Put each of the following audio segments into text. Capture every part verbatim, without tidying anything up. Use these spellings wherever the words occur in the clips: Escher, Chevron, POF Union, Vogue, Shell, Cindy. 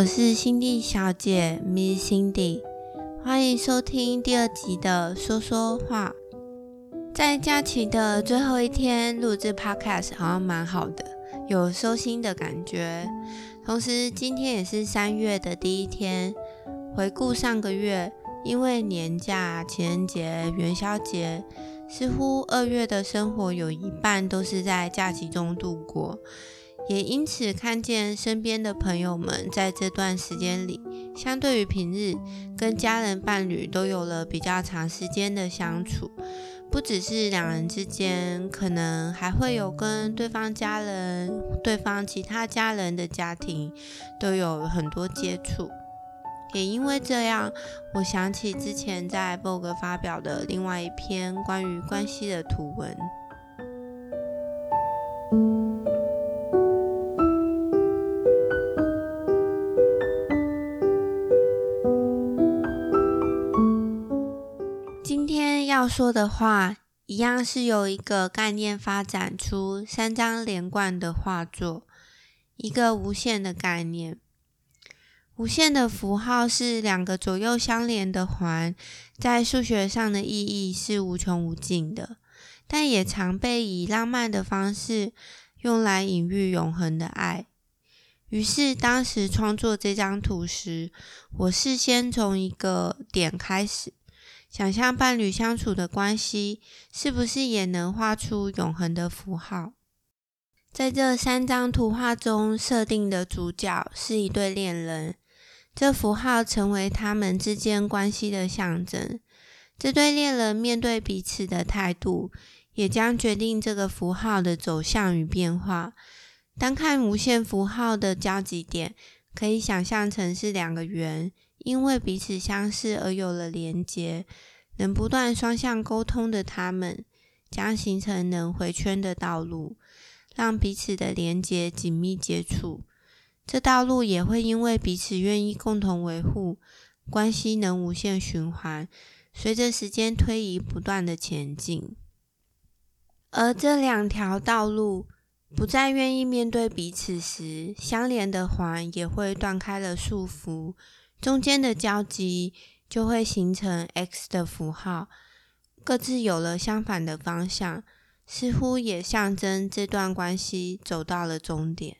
我是Cindy小姐 Miss Cindy， 欢迎收听第二集的说说话。在假期的最后一天录制 podcast 好像蛮好的，有收心的感觉。同时今天也是三月的第一天，回顾上个月，因为年假、情人节、元宵节，似乎二月的生活有一半都是在假期中度过，也因此看见身边的朋友们在这段时间里，相对于平日，跟家人伴侣都有了比较长时间的相处，不只是两人之间，可能还会有跟对方家人、对方其他家人的家庭都有很多接触。也因为这样，我想起之前在 Vogue 发表的另外一篇关于关系的图文。今天要说的话，一样是由一个概念发展出三张连贯的画作，一个无限的概念。无限的符号是两个左右相连的环，在数学上的意义是无穷无尽的，但也常被以浪漫的方式用来隐喻永恒的爱。于是当时创作这张图时，我事先从一个点开始，想象伴侣相处的关系是不是也能画出永恒的符号。在这三张图画中，设定的主角是一对恋人，这符号成为他们之间关系的象征。这对恋人面对彼此的态度，也将决定这个符号的走向与变化。单看无限符号的交集点，可以想象成是两个圆，因为彼此相似而有了连结，能不断双向沟通的他们，将形成能回圈的道路，让彼此的连结紧密接触。这道路也会因为彼此愿意共同维护，关系能无限循环，随着时间推移不断的前进。而这两条道路不再愿意面对彼此时，相连的环也会断开了束缚，中间的交集就会形成 X 的符号，各自有了相反的方向，似乎也象征这段关系走到了终点。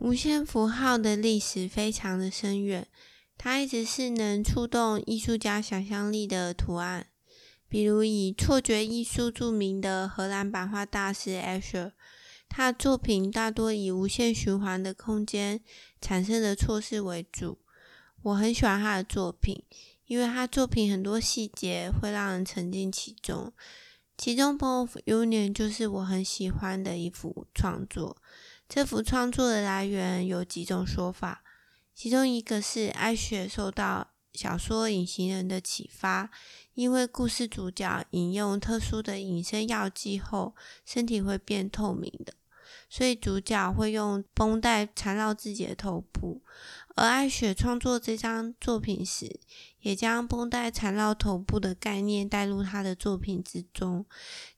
无限符号的历史非常的深远，它一直是能触动艺术家想象力的图案。比如以错觉艺术著名的荷兰版画大师 Escher， 他的作品大多以无限循环的空间产生的错视为主。我很喜欢他的作品，因为他作品很多细节会让人沉浸其中。其中 P O F Union 就是我很喜欢的一幅创作。这幅创作的来源有几种说法，其中一个是艾雪受到小说《隐形人》的启发，因为故事主角饮用特殊的隐身药剂后，身体会变透明的，所以主角会用绷带缠绕自己的头部。而艾雪创作这张作品时，也将绷带缠绕头部的概念带入他的作品之中，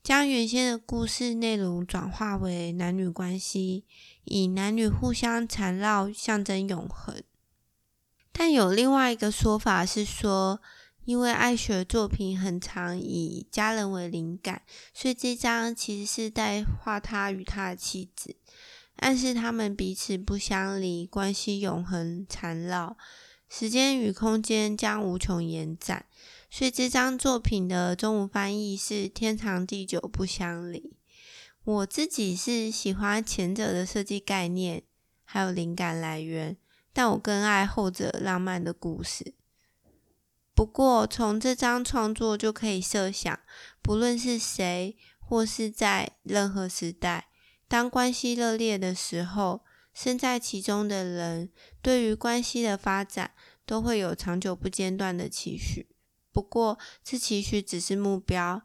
将原先的故事内容转化为男女关系，以男女互相缠绕象征永恒。但有另外一个说法是说，因为艾雪作品很常以家人为灵感，所以这张其实是在画他与他的妻子，暗示他们彼此不相离，关系永恒缠绕，时间与空间将无穷延展，所以这张作品的中文翻译是天长地久不相离。我自己是喜欢前者的设计概念还有灵感来源，但我更爱后者浪漫的故事。不过从这张创作就可以设想，不论是谁或是在任何时代，当关系热烈的时候，身在其中的人对于关系的发展都会有长久不间断的期许。不过这期许只是目标，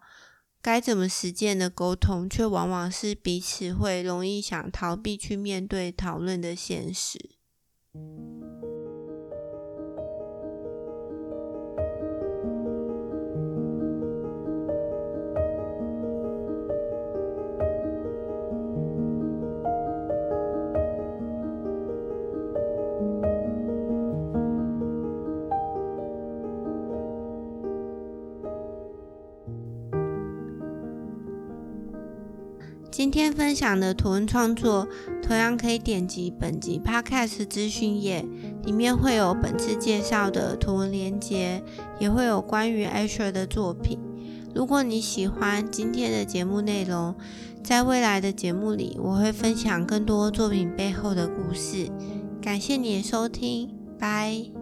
该怎么实践的沟通却往往是彼此会容易想逃避去面对讨论的现实。今天分享的图文创作，同样可以点击本集 Podcast 资讯页，里面会有本次介绍的图文连结，也会有关于 Asher 的作品。如果你喜欢今天的节目内容，在未来的节目里，我会分享更多作品背后的故事。感谢你的收听，拜。